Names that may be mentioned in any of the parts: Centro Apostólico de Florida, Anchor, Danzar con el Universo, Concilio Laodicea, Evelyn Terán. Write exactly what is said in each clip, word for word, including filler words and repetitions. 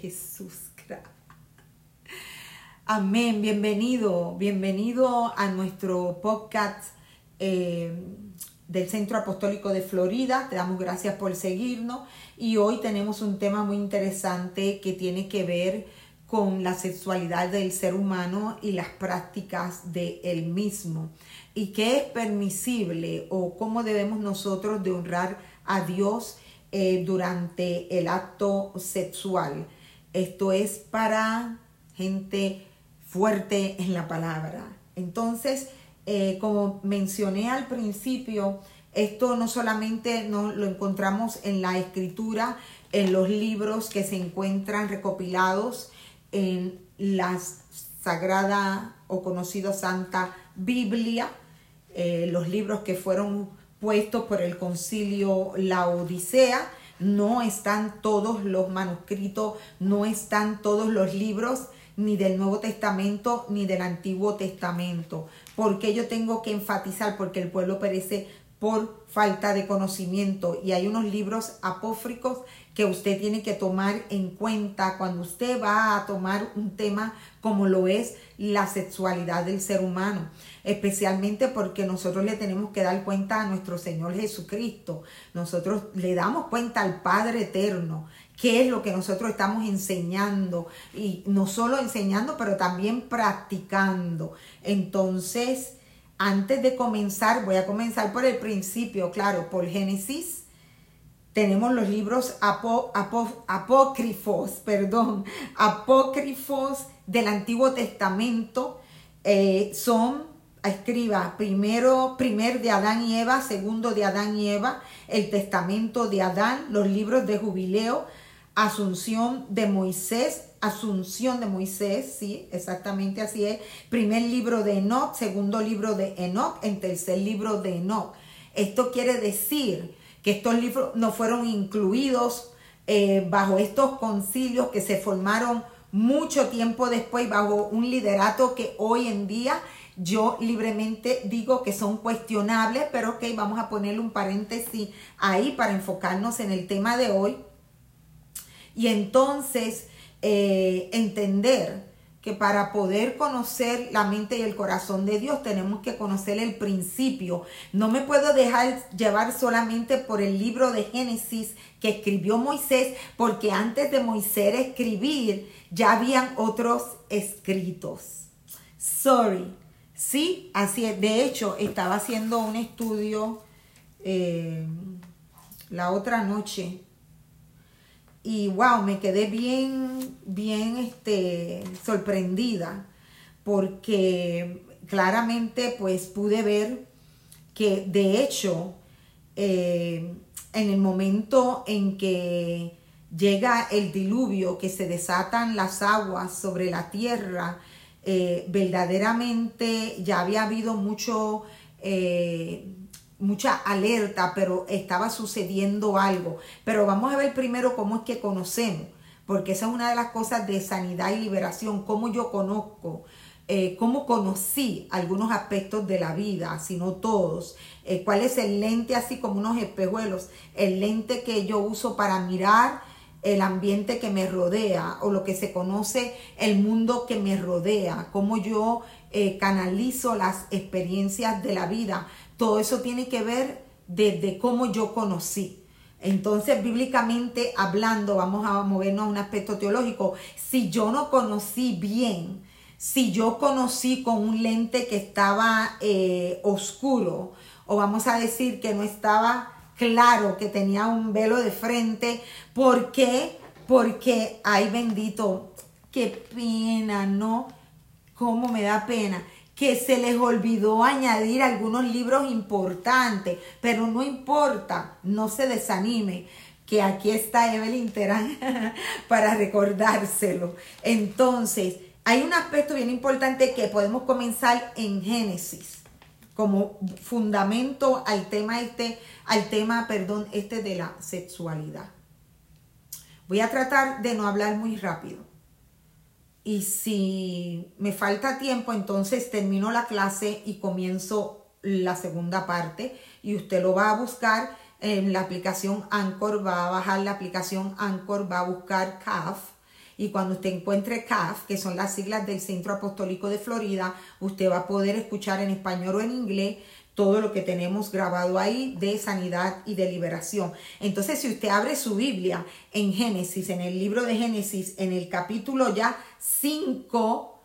Jesús. Amén. Bienvenido, bienvenido a nuestro podcast eh, del Centro Apostólico de Florida. Te damos gracias por seguirnos y hoy tenemos un tema muy interesante que tiene que ver con la sexualidad del ser humano y las prácticas de él mismo y qué es permisible o cómo debemos nosotros de honrar a Dios eh, durante el acto sexual. Esto es para gente fuerte en la palabra. Entonces, eh, como mencioné al principio, esto no solamente no, lo encontramos en la escritura, en los libros que se encuentran recopilados en la Sagrada o conocida Santa Biblia, eh, los libros que fueron puestos por el Concilio Laodicea. No están todos los manuscritos, no están todos los libros, ni del Nuevo Testamento, ni del Antiguo Testamento. ¿Por qué yo tengo que enfatizar? Porque el pueblo perece por falta de conocimiento. Y hay unos libros apócrifos que usted tiene que tomar en cuenta cuando usted va a tomar un tema como lo es la sexualidad del ser humano. Especialmente porque nosotros le tenemos que dar cuenta a nuestro Señor Jesucristo. Nosotros le damos cuenta al Padre Eterno. Qué es lo que nosotros estamos enseñando. Y no solo enseñando, pero también practicando. Entonces, antes de comenzar, voy a comenzar por el principio, claro, por Génesis. Tenemos los libros apó, apó, apócrifos, perdón, apócrifos del Antiguo Testamento. Eh, son, escriba, primero, primer de Adán y Eva, segundo de Adán y Eva, el testamento de Adán, los libros de Jubileo, Asunción de Moisés, Asunción de Moisés, sí, exactamente así es. Primer libro de Enoc, segundo libro de Enoc, en tercer libro de Enoc. Esto quiere decir que estos libros no fueron incluidos eh, bajo estos concilios que se formaron mucho tiempo después, bajo un liderato que hoy en día yo libremente digo que son cuestionables, pero ok, vamos a ponerle un paréntesis ahí para enfocarnos en el tema de hoy. Y entonces Eh, entender que para poder conocer la mente y el corazón de Dios tenemos que conocer el principio. No me puedo dejar llevar solamente por el libro de Génesis que escribió Moisés, porque antes de Moisés escribir ya habían otros escritos. Sorry. Sí, así es. De hecho, estaba haciendo un estudio eh, la otra noche. Y wow, me quedé bien, bien este, sorprendida porque claramente pues pude ver que de hecho eh, en el momento en que llega el diluvio, que se desatan las aguas sobre la tierra, eh, verdaderamente ya había habido mucho... Eh, mucha alerta, pero estaba sucediendo algo. Pero vamos a ver primero cómo es que conocemos, porque esa es una de las cosas de sanidad y liberación, cómo yo conozco, eh, cómo conocí algunos aspectos de la vida, si no todos, eh, cuál es el lente, así como unos espejuelos, el lente que yo uso para mirar el ambiente que me rodea o lo que se conoce el mundo que me rodea, cómo yo eh, canalizo las experiencias de la vida. Todo eso tiene que ver desde cómo yo conocí. Entonces, bíblicamente hablando, vamos a movernos a un aspecto teológico. Si yo no conocí bien, si yo conocí con un lente que estaba eh, oscuro, o vamos a decir que no estaba claro, que tenía un velo de frente, ¿por qué? Porque, ay bendito, qué pena, ¿no? ¿Cómo me da pena? Que se les olvidó añadir algunos libros importantes, pero no importa, no se desanime, que aquí está Evelyn Terán para recordárselo. Entonces, hay un aspecto bien importante que podemos comenzar en Génesis, como fundamento al tema este, al tema, perdón, este de la sexualidad. Voy a tratar de no hablar muy rápido. Y si me falta tiempo, entonces termino la clase y comienzo la segunda parte. Y usted lo va a buscar en la aplicación Anchor, va a bajar la aplicación Anchor, va a buscar C A F y cuando usted encuentre C A F, que son las siglas del Centro Apostólico de Florida, usted va a poder escuchar en español o en inglés todo lo que tenemos grabado ahí de sanidad y de liberación. Entonces, si usted abre su Biblia en Génesis, en el libro de Génesis, en el capítulo ya cinco,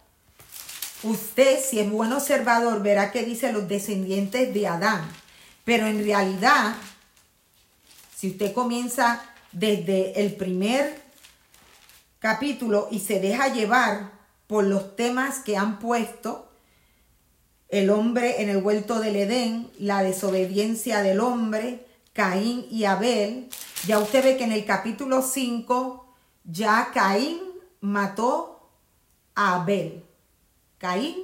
usted, si es buen observador, verá que dice los descendientes de Adán. Pero en realidad, si usted comienza desde el primer capítulo y se deja llevar por los temas que han puesto, el hombre en el huerto del Edén, la desobediencia del hombre, Caín y Abel, ya usted ve que en el capítulo cinco ya Caín mató a Abel. Caín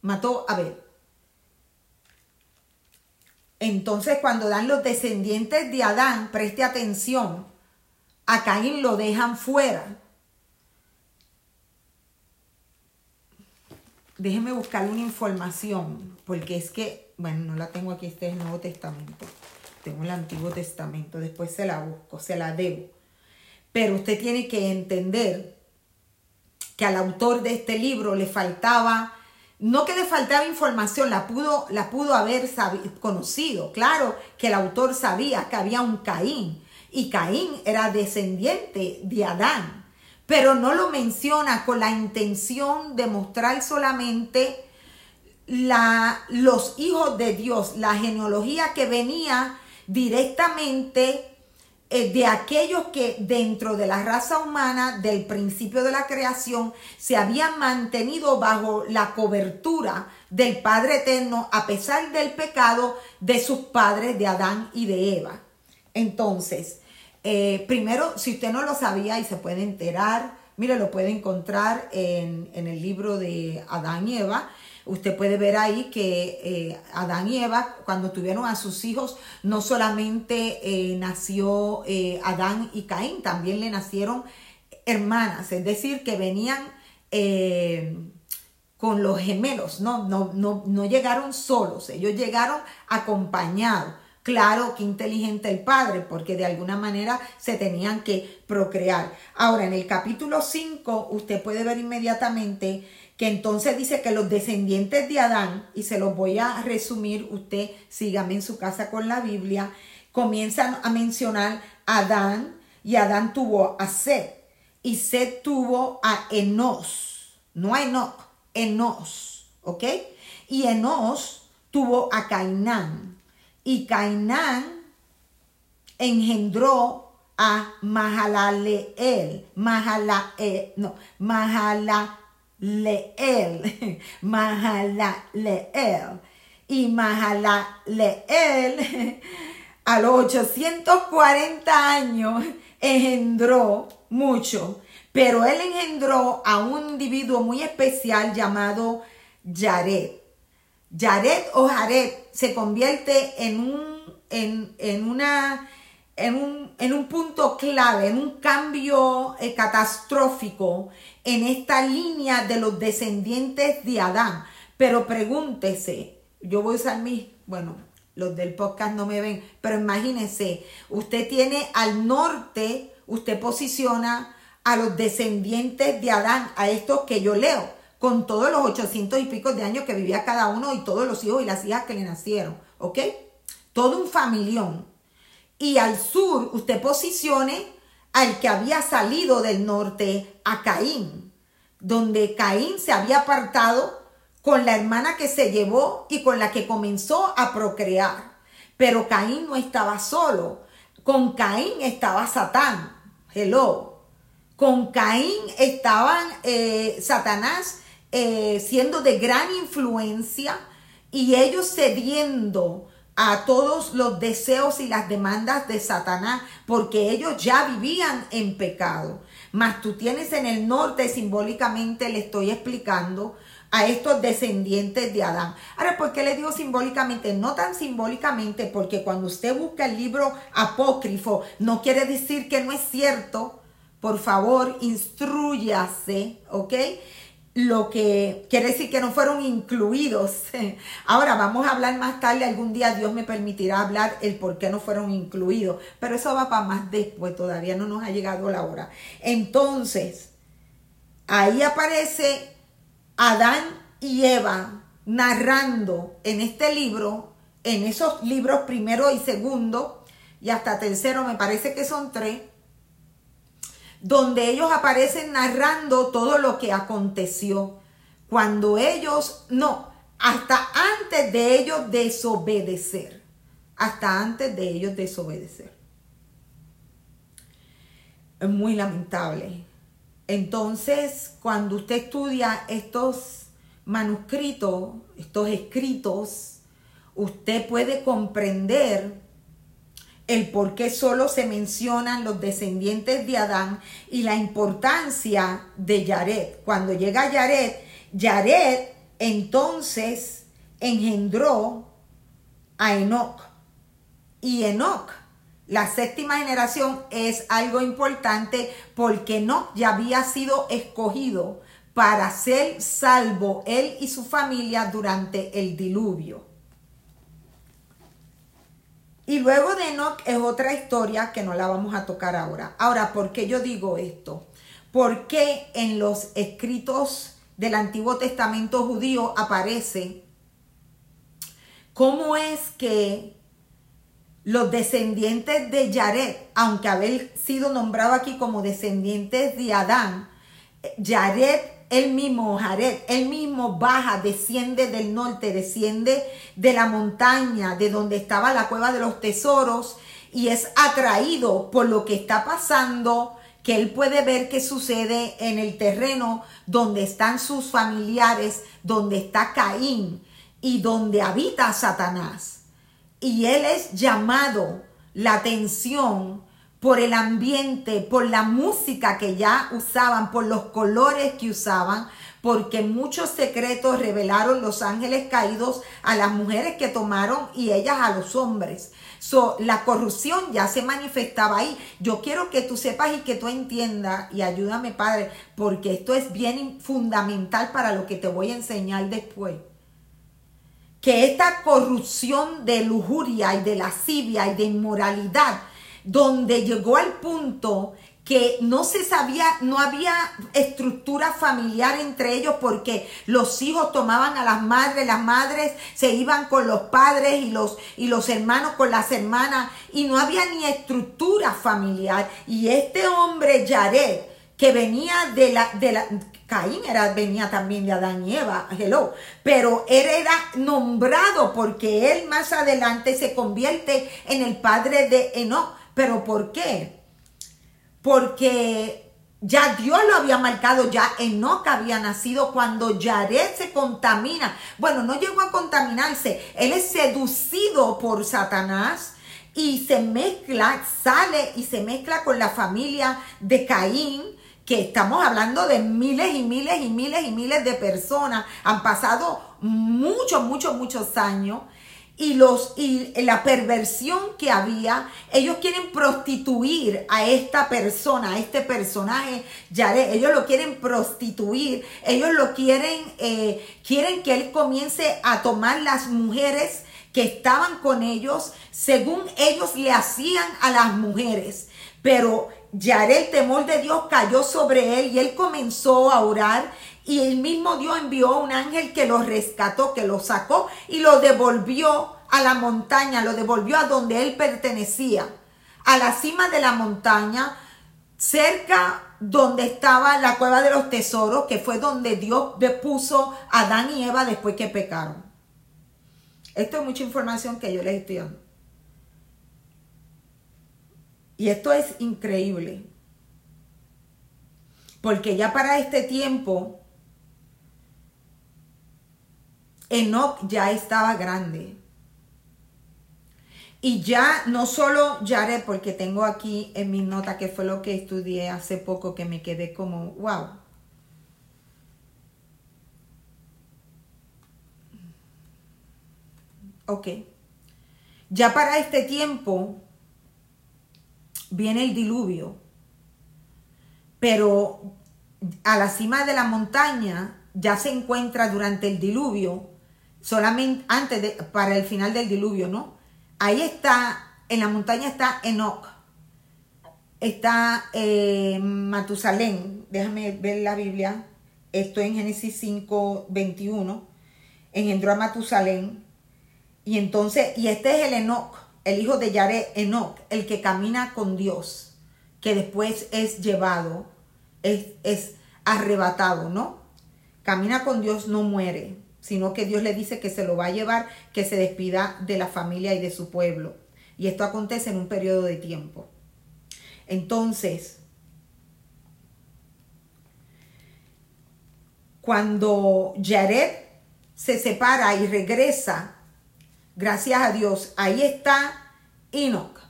mató a Abel. Entonces, cuando dan los descendientes de Adán, preste atención, a Caín lo dejan fuera. Déjeme buscar una información, porque es que, bueno, no la tengo aquí, este es el Nuevo Testamento. Tengo el Antiguo Testamento, después se la busco, se la debo. Pero usted tiene que entender que al autor de este libro le faltaba, no que le faltaba información, la pudo, la pudo haber sabido, conocido. Claro que el autor sabía que había un Caín, y Caín era descendiente de Adán. Pero no lo menciona con la intención de mostrar solamente la, los hijos de Dios, la genealogía que venía directamente eh, de aquellos que dentro de la raza humana, del principio de la creación, se habían mantenido bajo la cobertura del Padre Eterno, a pesar del pecado de sus padres, de Adán y de Eva. Entonces, Eh, primero, si usted no lo sabía y se puede enterar, mire, lo puede encontrar en, en el libro de Adán y Eva. Usted puede ver ahí que eh, Adán y Eva, cuando tuvieron a sus hijos, no solamente eh, nació eh, Adán y Caín, también le nacieron hermanas, es decir, que venían eh, con los gemelos, no, no, no, no llegaron solos, ellos llegaron acompañados. Claro, qué inteligente el padre, porque de alguna manera se tenían que procrear. Ahora, en el capítulo cinco, usted puede ver inmediatamente que entonces dice que los descendientes de Adán, y se los voy a resumir, usted sígame en su casa con la Biblia, comienzan a mencionar a Adán, y Adán tuvo a Set, y Set tuvo a Enos, no a Enoch, Enos, ¿ok? Y Enos tuvo a Cainán. Y Cainán engendró a Mahalaleel, Mahalaleel, no, Mahalaleel, Mahalaleel, y Mahalaleel a los ochocientos cuarenta años engendró mucho, pero él engendró a un individuo muy especial llamado Yared. Yared o Jared se convierte en un, en, en una, en un, en un punto clave, en un cambio eh, catastrófico en esta línea de los descendientes de Adán. Pero pregúntese, yo voy a usar mis, bueno, los del podcast no me ven, pero imagínense, usted tiene al norte, usted posiciona a los descendientes de Adán, a estos que yo leo, con todos los ochocientos y pico de años que vivía cada uno y todos los hijos y las hijas que le nacieron, ¿ok? Todo un familión. Y al sur usted posicione al que había salido del norte, a Caín, donde Caín se había apartado con la hermana que se llevó y con la que comenzó a procrear. Pero Caín no estaba solo, con Caín estaba Satán, hello. Con Caín estaban eh, Satanás, Eh, siendo de gran influencia, y ellos cediendo a todos los deseos y las demandas de Satanás, porque ellos ya vivían en pecado. Mas tú tienes en el norte, simbólicamente le estoy explicando, a estos descendientes de Adán. Ahora, ¿por qué le digo simbólicamente? No tan simbólicamente, porque cuando usted busca el libro apócrifo, no quiere decir que no es cierto. Por favor, instrúyase, ¿ok? Lo que quiere decir que no fueron incluidos. Ahora vamos a hablar más tarde, algún día Dios me permitirá hablar el por qué no fueron incluidos, pero eso va para más después, todavía no nos ha llegado la hora. Entonces, Ahí aparece Adán y Eva narrando en este libro, en esos libros primero y segundo, y hasta tercero, me parece que son tres, donde ellos aparecen narrando todo lo que aconteció. Cuando ellos, no, hasta antes de ellos desobedecer, hasta antes de ellos desobedecer. Es muy lamentable. Entonces, cuando usted estudia estos manuscritos, estos escritos, usted puede comprender el por qué solo se mencionan los descendientes de Adán y la importancia de Yared. Cuando llega Yared, Yared entonces engendró a Enoc. Y Enoc, la séptima generación, es algo importante porque Enoc ya había sido escogido para ser salvo él y su familia durante el diluvio. Y luego de Enoc es otra historia que no la vamos a tocar ahora. Ahora, ¿por qué yo digo esto? Porque en los escritos del Antiguo Testamento judío aparece cómo es que los descendientes de Yared, aunque haber sido nombrado aquí como descendientes de Adán, Yared, él mismo, Jared, él mismo baja, desciende del norte, desciende de la montaña, de donde estaba la cueva de los tesoros, y es atraído por lo que está pasando, que él puede ver qué sucede en el terreno donde están sus familiares, donde está Caín y donde habita Satanás. Y él es llamado la atención por el ambiente, por la música que ya usaban, por los colores que usaban, porque muchos secretos revelaron los ángeles caídos a las mujeres que tomaron y ellas a los hombres. So, la corrupción ya se manifestaba ahí. Yo quiero que tú sepas y que tú entiendas, y ayúdame, Padre, porque esto es bien fundamental para lo que te voy a enseñar después. Que esta corrupción de lujuria y de lascivia y de inmoralidad, donde llegó al punto que no se sabía, no había estructura familiar entre ellos porque los hijos tomaban a las madres, las madres se iban con los padres y los, y los hermanos con las hermanas y no había ni estructura familiar. Y este hombre Yared, que venía de la, de la Caín era, venía también de Adán y Eva, hello, pero él era nombrado porque él más adelante se convierte en el padre de Enoc. ¿Pero por qué? Porque ya Dios lo había marcado, ya Enoc había nacido cuando Yared se contamina. Bueno, no llegó a contaminarse, él es seducido por Satanás y se mezcla, sale y se mezcla con la familia de Caín, que estamos hablando de miles y miles y miles y miles de personas. Han pasado muchos, muchos, muchos años. Y, los, y la perversión que había, ellos quieren prostituir a esta persona, a este personaje Yared. Ellos lo quieren prostituir, ellos lo quieren, eh, quieren que él comience a tomar las mujeres que estaban con ellos, según ellos le hacían a las mujeres. Pero Yared, el temor de Dios cayó sobre él y él comenzó a orar. Y el mismo Dios envió a un ángel que lo rescató, que lo sacó y lo devolvió a la montaña, lo devolvió a donde él pertenecía, a la cima de la montaña, cerca donde estaba la cueva de los tesoros, que fue donde Dios depuso a Adán y Eva después que pecaron. Esto es mucha información que yo les estoy dando. Y esto es increíble, porque ya para este tiempo Enoc ya estaba grande. Y ya no solo Yared, porque tengo aquí en mi nota que fue lo que estudié hace poco, que me quedé como wow. Ok. Ya para este tiempo viene el diluvio. Pero a la cima de la montaña ya se encuentra durante el diluvio, solamente antes de, para el final del diluvio, ¿no? Ahí está, en la montaña está Enoc. Está eh, Matusalén, déjame ver la Biblia, esto en Génesis cinco veintiuno, engendró a Matusalén, y entonces, y este es el Enoc, el hijo de Yare, Enoc, el que camina con Dios, que después es llevado, es, es arrebatado, ¿no? Camina con Dios, no muere, sino que Dios le dice que se lo va a llevar, que se despida de la familia y de su pueblo. Y esto acontece en un periodo de tiempo. Entonces, cuando Jared se separa y regresa, gracias a Dios, ahí está Enoc.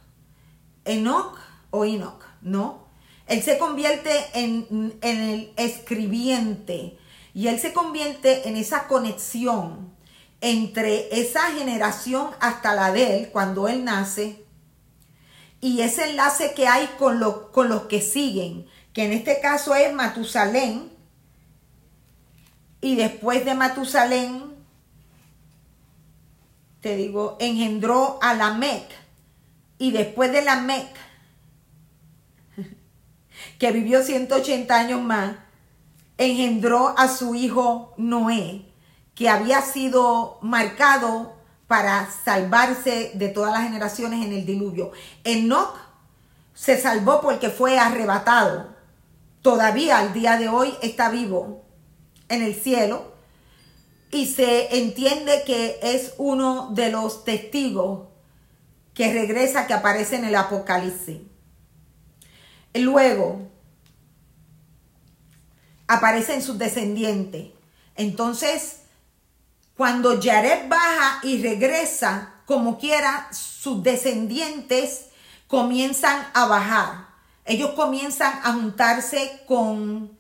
Enoc o Enoc, ¿no? Él se convierte en, en el escribiente y él se convierte en esa conexión entre esa generación hasta la de él cuando él nace. Y ese enlace que hay con, lo, con los que siguen, que en este caso es Matusalén, y después de Matusalén, te digo, engendró a Lamec, y después de Lamec, que vivió ciento ochenta años más, engendró a su hijo Noé, que había sido marcado para salvarse de todas las generaciones en el diluvio. Enoc se salvó porque fue arrebatado. Todavía al día de hoy está vivo en el cielo y se entiende que es uno de los testigos que regresa, que aparece en el Apocalipsis. Luego aparecen sus descendientes. Entonces, cuando Jared baja y regresa, como quiera, sus descendientes comienzan a bajar. Ellos comienzan a juntarse con,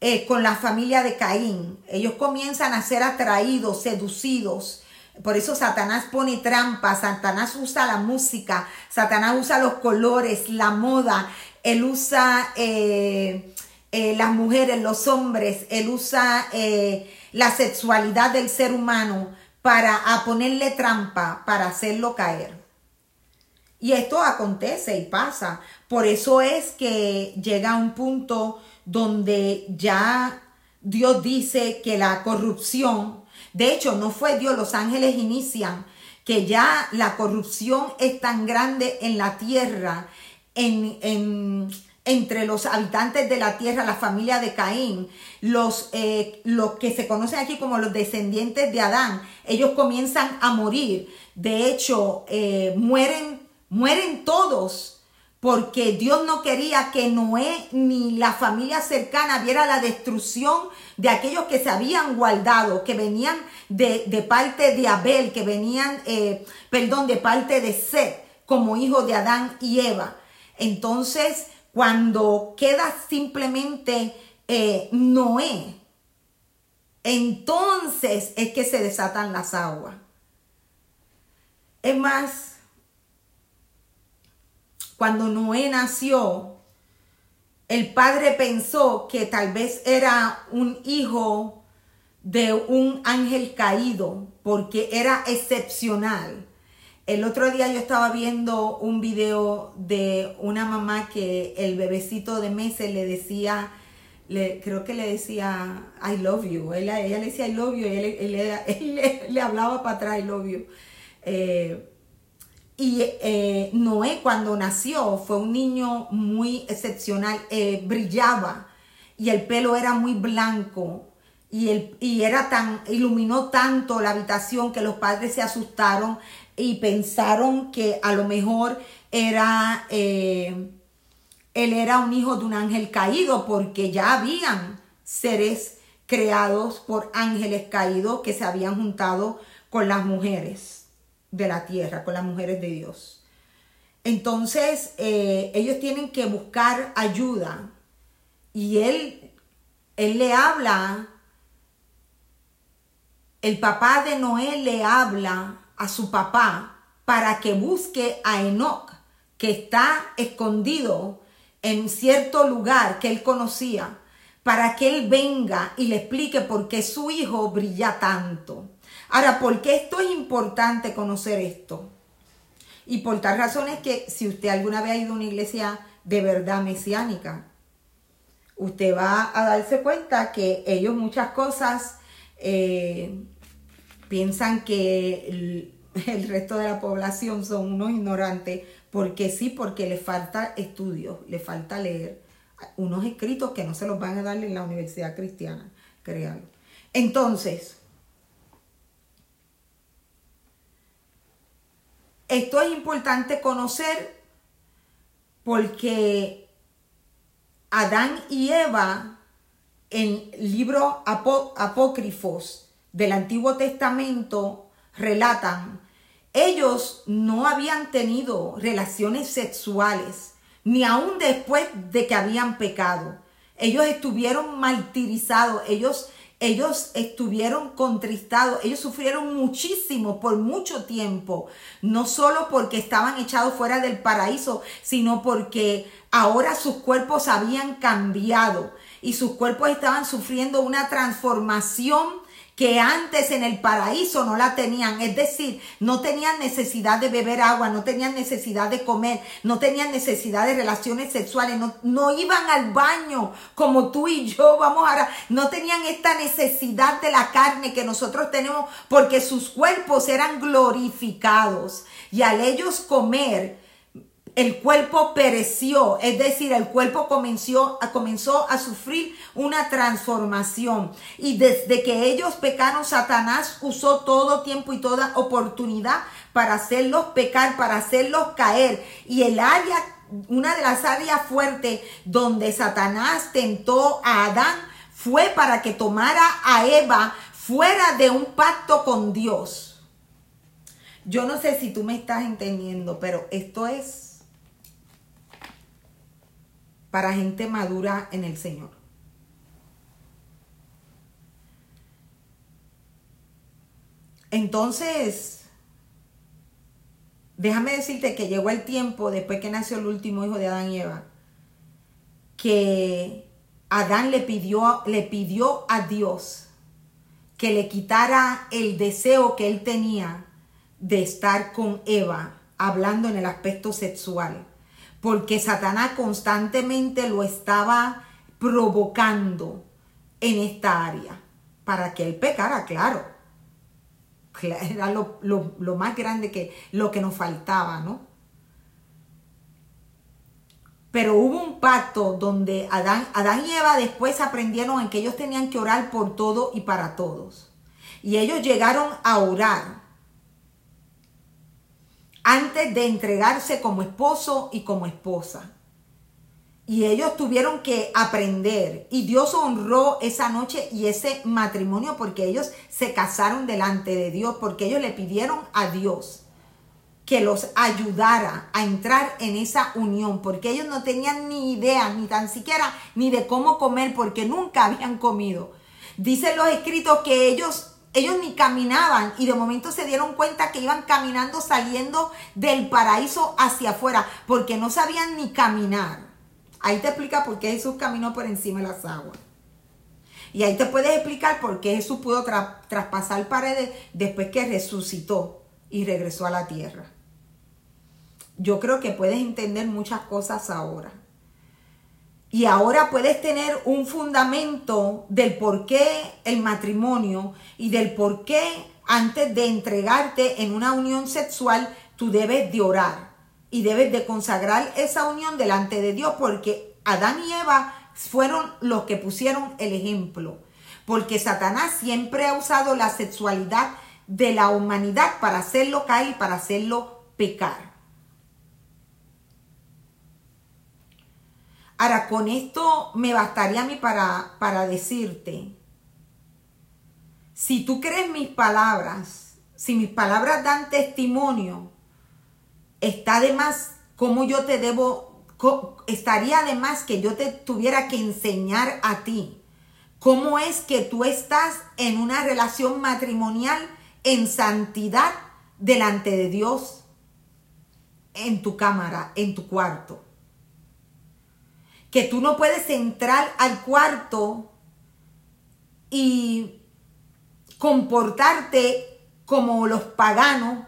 eh, con la familia de Caín. Ellos comienzan a ser atraídos, seducidos. Por eso Satanás pone trampas, Satanás usa la música, Satanás usa los colores, la moda. Él usa eh, eh, las mujeres, los hombres, él usa... Eh, la sexualidad del ser humano para a ponerle trampa, para hacerlo caer. Y esto acontece y pasa. Por eso es que llega un punto donde ya Dios dice que la corrupción, de hecho no fue Dios, los ángeles inician, que ya la corrupción es tan grande en la tierra, en... en entre los habitantes de la tierra, la familia de Caín, los, eh, los que se conocen aquí como los descendientes de Adán, ellos comienzan a morir. De hecho, eh, mueren, mueren todos, porque Dios no quería que Noé ni la familia cercana viera la destrucción de aquellos que se habían guardado, que venían de, de parte de Abel, que venían, eh, perdón, de parte de Set, como hijo de Adán y Eva. Entonces, cuando queda simplemente eh, Noé, entonces es que se desatan las aguas. Es más, cuando Noé nació, el padre pensó que tal vez era un hijo de un ángel caído, porque era excepcional. El otro día yo estaba viendo un video de una mamá que el bebecito de meses le decía, le, creo que le decía, I love you. Él, ella le decía, I love you. Y él, él, él, él le, le hablaba para atrás, I love you. Eh, y eh, Noé, cuando nació, fue un niño muy excepcional. Eh, brillaba y el pelo era muy blanco. Y, el, y era tan, iluminó tanto la habitación que los padres se asustaron y pensaron que a lo mejor era, eh, él era un hijo de un ángel caído, porque ya habían seres creados por ángeles caídos que se habían juntado con las mujeres de la tierra, con las mujeres de Dios. Entonces, eh, ellos tienen que buscar ayuda y él, él le habla, el papá de Noé le habla a su papá para que busque a Enoc, que está escondido en cierto lugar que él conocía, para que él venga y le explique por qué su hijo brilla tanto. Ahora, ¿por qué esto es importante conocer esto? Y por tal razón es que si usted alguna vez ha ido a una iglesia de verdad mesiánica. Usted va a darse cuenta que ellos muchas cosas eh, piensan que el, el resto de la población son unos ignorantes, porque sí, porque les falta estudios, les falta leer unos escritos que no se los van a dar en la universidad cristiana, créanlo. Entonces, esto es importante conocer porque Adán y Eva, en libros apó- apócrifos del Antiguo Testamento, relatan, ellos no habían tenido relaciones sexuales, ni aún después de que habían pecado. Ellos estuvieron martirizados, ellos, ellos estuvieron contristados, ellos sufrieron muchísimo por mucho tiempo, no solo porque estaban echados fuera del paraíso, sino porque ahora sus cuerpos habían cambiado y sus cuerpos estaban sufriendo una transformación que antes en el paraíso no la tenían. Es decir, no tenían necesidad de beber agua, no tenían necesidad de comer, no tenían necesidad de relaciones sexuales, no, no iban al baño como tú y yo vamos ahora, no tenían esta necesidad de la carne que nosotros tenemos porque sus cuerpos eran glorificados y al ellos comer, el cuerpo pereció, es decir, el cuerpo comenzó, comenzó a sufrir una transformación. Y desde que ellos pecaron, Satanás usó todo tiempo y toda oportunidad para hacerlos pecar, para hacerlos caer. Y el área, una de las áreas fuertes donde Satanás tentó a Adán fue para que tomara a Eva fuera de un pacto con Dios. Yo no sé si tú me estás entendiendo, pero esto es para gente madura en el Señor. Entonces, déjame decirte que llegó el tiempo, después que nació el último hijo de Adán y Eva, que Adán le pidió, le pidió a Dios que le quitara el deseo que él tenía de estar con Eva, hablando en el aspecto sexual. Porque Satanás constantemente lo estaba provocando en esta área para que él pecara, claro. Era lo, lo, lo más grande que lo que nos faltaba, ¿no? Pero hubo un pacto donde Adán, Adán y Eva después aprendieron en que ellos tenían que orar por todo y para todos. Y ellos llegaron a orar antes de entregarse como esposo y como esposa. Y ellos tuvieron que aprender. Y Dios honró esa noche y ese matrimonio porque ellos se casaron delante de Dios. Porque ellos le pidieron a Dios que los ayudara a entrar en esa unión. Porque ellos no tenían ni idea, ni tan siquiera, ni de cómo comer. Porque nunca habían comido. Dicen los escritos que ellos... Ellos ni caminaban y de momento se dieron cuenta que iban caminando saliendo del paraíso hacia afuera porque no sabían ni caminar. Ahí te explica por qué Jesús caminó por encima de las aguas. Y ahí te puedes explicar por qué Jesús pudo tra- traspasar paredes después que resucitó y regresó a la tierra. Yo creo que puedes entender muchas cosas ahora. Y ahora puedes tener un fundamento del por qué el matrimonio y del por qué antes de entregarte en una unión sexual, tú debes de orar y debes de consagrar esa unión delante de Dios porque Adán y Eva fueron los que pusieron el ejemplo. Porque Satanás siempre ha usado la sexualidad de la humanidad para hacerlo caer y para hacerlo pecar. Ahora, con esto me bastaría a mí para, para decirte, si tú crees mis palabras, si mis palabras dan testimonio, está de más cómo yo te debo, estaría de más que yo te tuviera que enseñar a ti cómo es que tú estás en una relación matrimonial en santidad delante de Dios, en tu cámara, en tu cuarto. Que tú no puedes entrar al cuarto y comportarte como los paganos,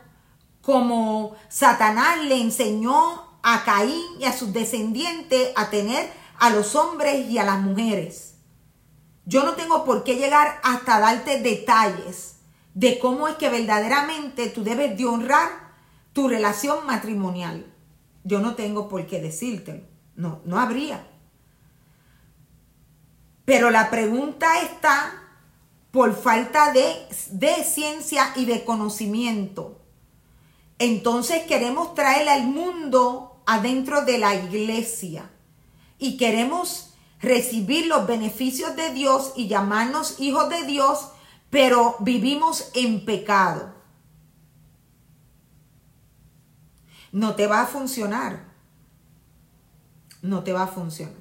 como Satanás le enseñó a Caín y a sus descendientes a tener a los hombres y a las mujeres. Yo no tengo por qué llegar hasta darte detalles de cómo es que verdaderamente tú debes de honrar tu relación matrimonial. Yo no tengo por qué decírtelo. No, no habría. Pero la pregunta está por falta de, de ciencia y de conocimiento. Entonces queremos traer al mundo adentro de la iglesia y queremos recibir los beneficios de Dios y llamarnos hijos de Dios, pero vivimos en pecado. No te va a funcionar. No te va a funcionar.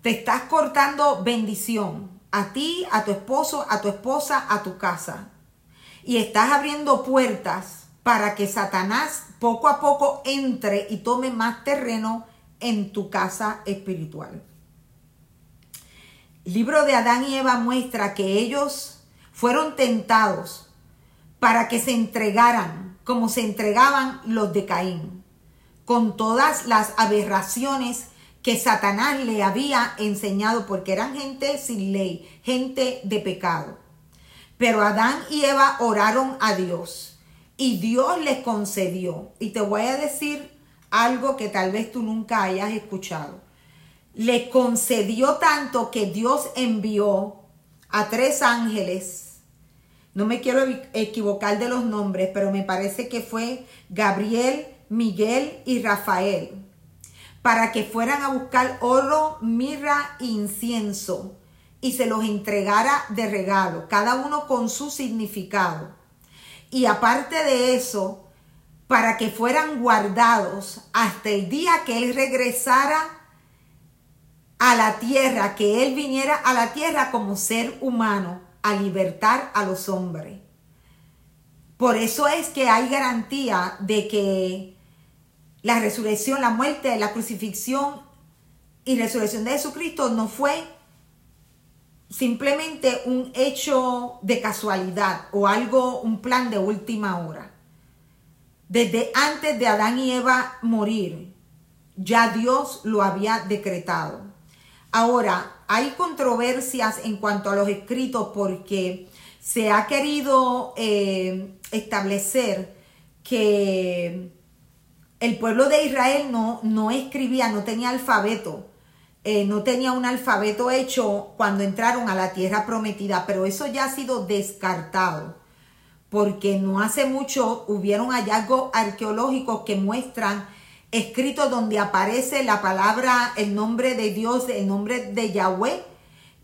Te estás cortando bendición a ti, a tu esposo, a tu esposa, a tu casa. Y estás abriendo puertas para que Satanás poco a poco entre y tome más terreno en tu casa espiritual. El libro de Adán y Eva muestra que ellos fueron tentados para que se entregaran como se entregaban los de Caín, con todas las aberraciones que Satanás le había enseñado, porque eran gente sin ley, gente de pecado. Pero Adán y Eva oraron a Dios y Dios les concedió. Y te voy a decir algo que tal vez tú nunca hayas escuchado. Les concedió tanto que Dios envió a tres ángeles. No me quiero equivocar de los nombres, pero me parece que fue Gabriel, Miguel y Rafael, para que fueran a buscar oro, mirra e incienso y se los entregara de regalo, cada uno con su significado. Y aparte de eso, para que fueran guardados hasta el día que él regresara a la tierra, que él viniera a la tierra como ser humano a libertar a los hombres. Por eso es que hay garantía de que la resurrección, la muerte, la crucifixión y resurrección de Jesucristo no fue simplemente un hecho de casualidad o algo, un plan de última hora. Desde antes de Adán y Eva morir, ya Dios lo había decretado. Ahora, hay controversias en cuanto a los escritos porque se ha querido eh, establecer que el pueblo de Israel no, no escribía, no tenía alfabeto, eh, no tenía un alfabeto hecho cuando entraron a la tierra prometida, pero eso ya ha sido descartado, porque no hace mucho hubieron hallazgos arqueológicos que muestran escritos donde aparece la palabra, el nombre de Dios, el nombre de Yahweh,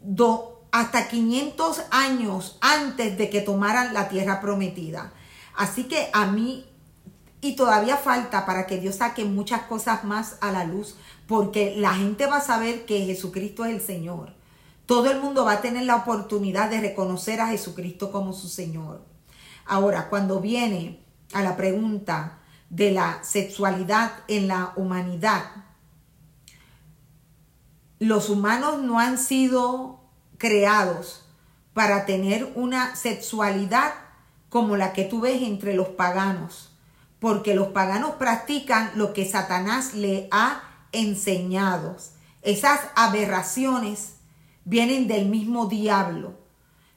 do, hasta quinientos años antes de que tomaran la tierra prometida. Así que a mí... Y todavía falta para que Dios saque muchas cosas más a la luz, porque la gente va a saber que Jesucristo es el Señor. Todo el mundo va a tener la oportunidad de reconocer a Jesucristo como su Señor. Ahora, cuando viene a la pregunta de la sexualidad en la humanidad, los humanos no han sido creados para tener una sexualidad como la que tú ves entre los paganos, porque los paganos practican lo que Satanás le ha enseñado. Esas aberraciones vienen del mismo diablo.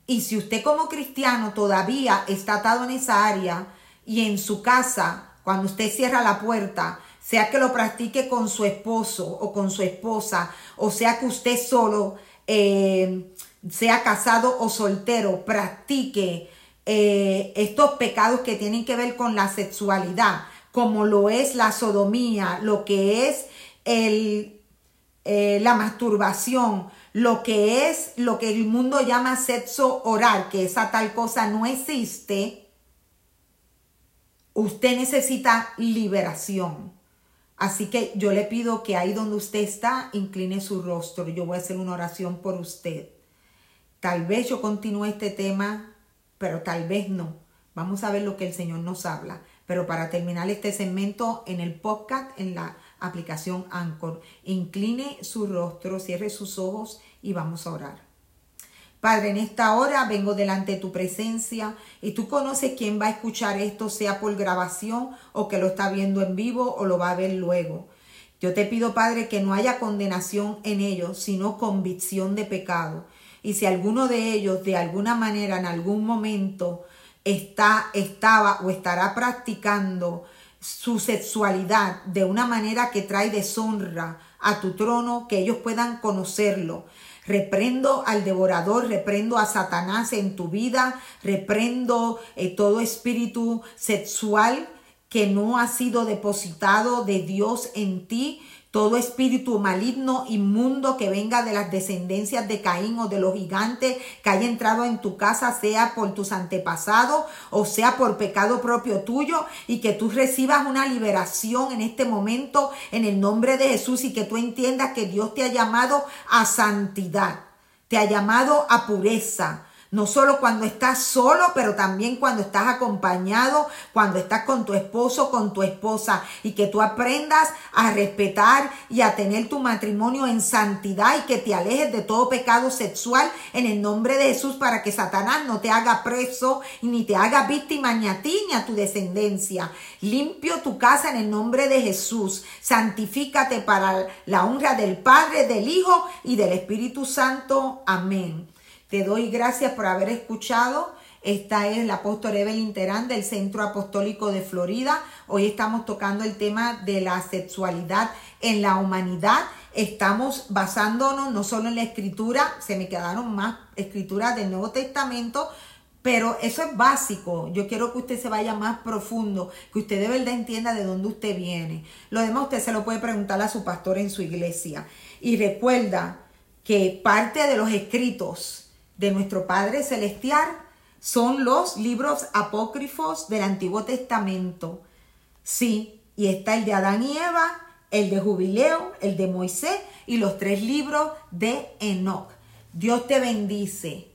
Y si usted como cristiano todavía está atado en esa área y en su casa, cuando usted cierra la puerta, sea que lo practique con su esposo o con su esposa, o sea que usted solo, eh, sea casado o soltero, practique Eh, estos pecados que tienen que ver con la sexualidad, como lo es la sodomía, lo que es el, eh, la masturbación, lo que es lo que el mundo llama sexo oral, que esa tal cosa no existe. Usted necesita liberación. Así que yo le pido que ahí donde usted está, incline su rostro. Yo voy a hacer una oración por usted. Tal vez yo continúe este tema, pero tal vez no. Vamos a ver lo que el Señor nos habla. Pero para terminar este segmento en el podcast, en la aplicación Anchor, incline su rostro, cierre sus ojos y vamos a orar. Padre, en esta hora vengo delante de tu presencia y tú conoces quién va a escuchar esto, sea por grabación o que lo está viendo en vivo o lo va a ver luego. Yo te pido, Padre, que no haya condenación en ellos, sino convicción de pecado. Y si alguno de ellos, de alguna manera, en algún momento, está, estaba o estará practicando su sexualidad de una manera que trae deshonra a tu trono, que ellos puedan conocerlo. Reprendo al devorador, reprendo a Satanás en tu vida, reprendo eh, todo espíritu sexual que no ha sido depositado de Dios en ti, todo espíritu maligno, inmundo, que venga de las descendencias de Caín o de los gigantes que haya entrado en tu casa, sea por tus antepasados o sea por pecado propio tuyo, y que tú recibas una liberación en este momento en el nombre de Jesús, y que tú entiendas que Dios te ha llamado a santidad, te ha llamado a pureza. No solo cuando estás solo, pero también cuando estás acompañado, cuando estás con tu esposo, con tu esposa, y que tú aprendas a respetar y a tener tu matrimonio en santidad, y que te alejes de todo pecado sexual en el nombre de Jesús, para que Satanás no te haga preso, ni te haga víctima, ni a ti, ni a tu descendencia. Limpio tu casa en el nombre de Jesús. Santifícate para la honra del Padre, del Hijo y del Espíritu Santo. Amén. Te doy gracias por haber escuchado. Esta es la apóstol Evelyn Terán del Centro Apostólico de Florida. Hoy estamos tocando el tema de la sexualidad en la humanidad. Estamos basándonos no solo en la escritura, se me quedaron más escrituras del Nuevo Testamento, pero eso es básico. Yo quiero que usted se vaya más profundo, que usted de verdad entienda de dónde usted viene. Lo demás usted se lo puede preguntar a su pastor en su iglesia. Y recuerda que parte de los escritos de nuestro Padre Celestial son los libros apócrifos del Antiguo Testamento. Sí, y está el de Adán y Eva, el de Jubileo, el de Moisés y los tres libros de Enoc. Dios te bendice.